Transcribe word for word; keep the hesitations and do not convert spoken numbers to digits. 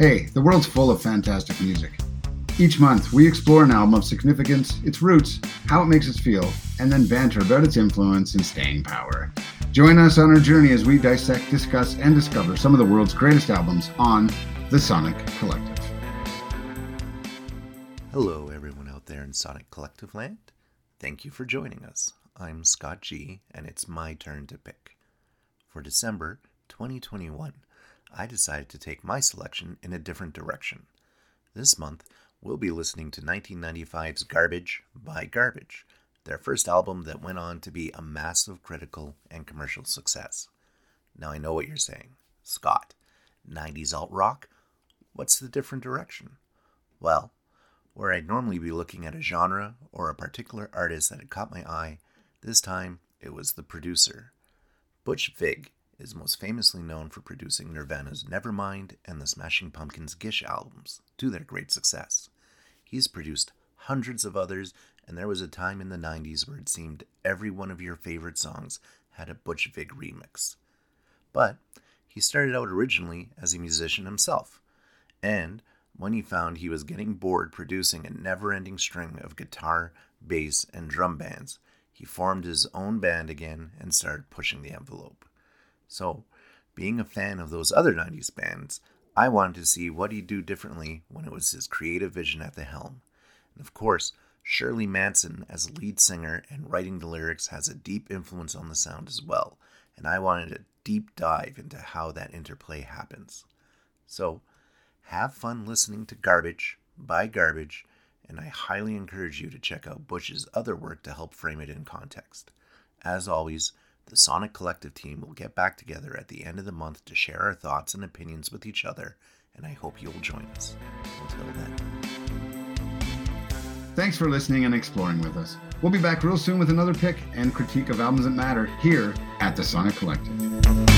Hey, the world's full of fantastic music. Each month, we explore an album of significance, its roots, how it makes us feel, and then banter about its influence and staying power. Join us on our journey as we dissect, discuss, and discover some of the world's greatest albums on the Sonic Collective. Hello, everyone out there in Sonic Collective land. Thank you for joining us. I'm Scott G, and it's my turn to pick. For December twenty twenty-one, I decided to take my selection in a different direction. This month, we'll be listening to nineteen ninety-five's Garbage by Garbage, their first album that went on to be a massive critical and commercial success. Now I know what you're saying. Scott, nineties alt rock? What's the different direction? Well, where I'd normally be looking at a genre or a particular artist that had caught my eye, this time it was the producer. Butch Vig is most famously known for producing Nirvana's Nevermind and the Smashing Pumpkins' Gish albums, to their great success. He's produced hundreds of others, and there was a time in the nineties where it seemed every one of your favorite songs had a Butch Vig remix. But he started out originally as a musician himself, and when he found he was getting bored producing a never-ending string of guitar, bass, and drum bands, he formed his own band again and started pushing the envelope. So, being a fan of those other nineties bands, I wanted to see what he'd do differently when it was his creative vision at the helm. And of course, Shirley Manson as lead singer and writing the lyrics has a deep influence on the sound as well, and I wanted a deep dive into how that interplay happens. So, have fun listening to Garbage by Garbage, and I highly encourage you to check out Butch's other work to help frame it in context. As always, the Sonic Collective team will get back together at the end of the month to share our thoughts and opinions with each other, and I hope you'll join us. Until then. Thanks for listening and exploring with us. We'll be back real soon with another pick and critique of albums that matter here at the Sonic Collective.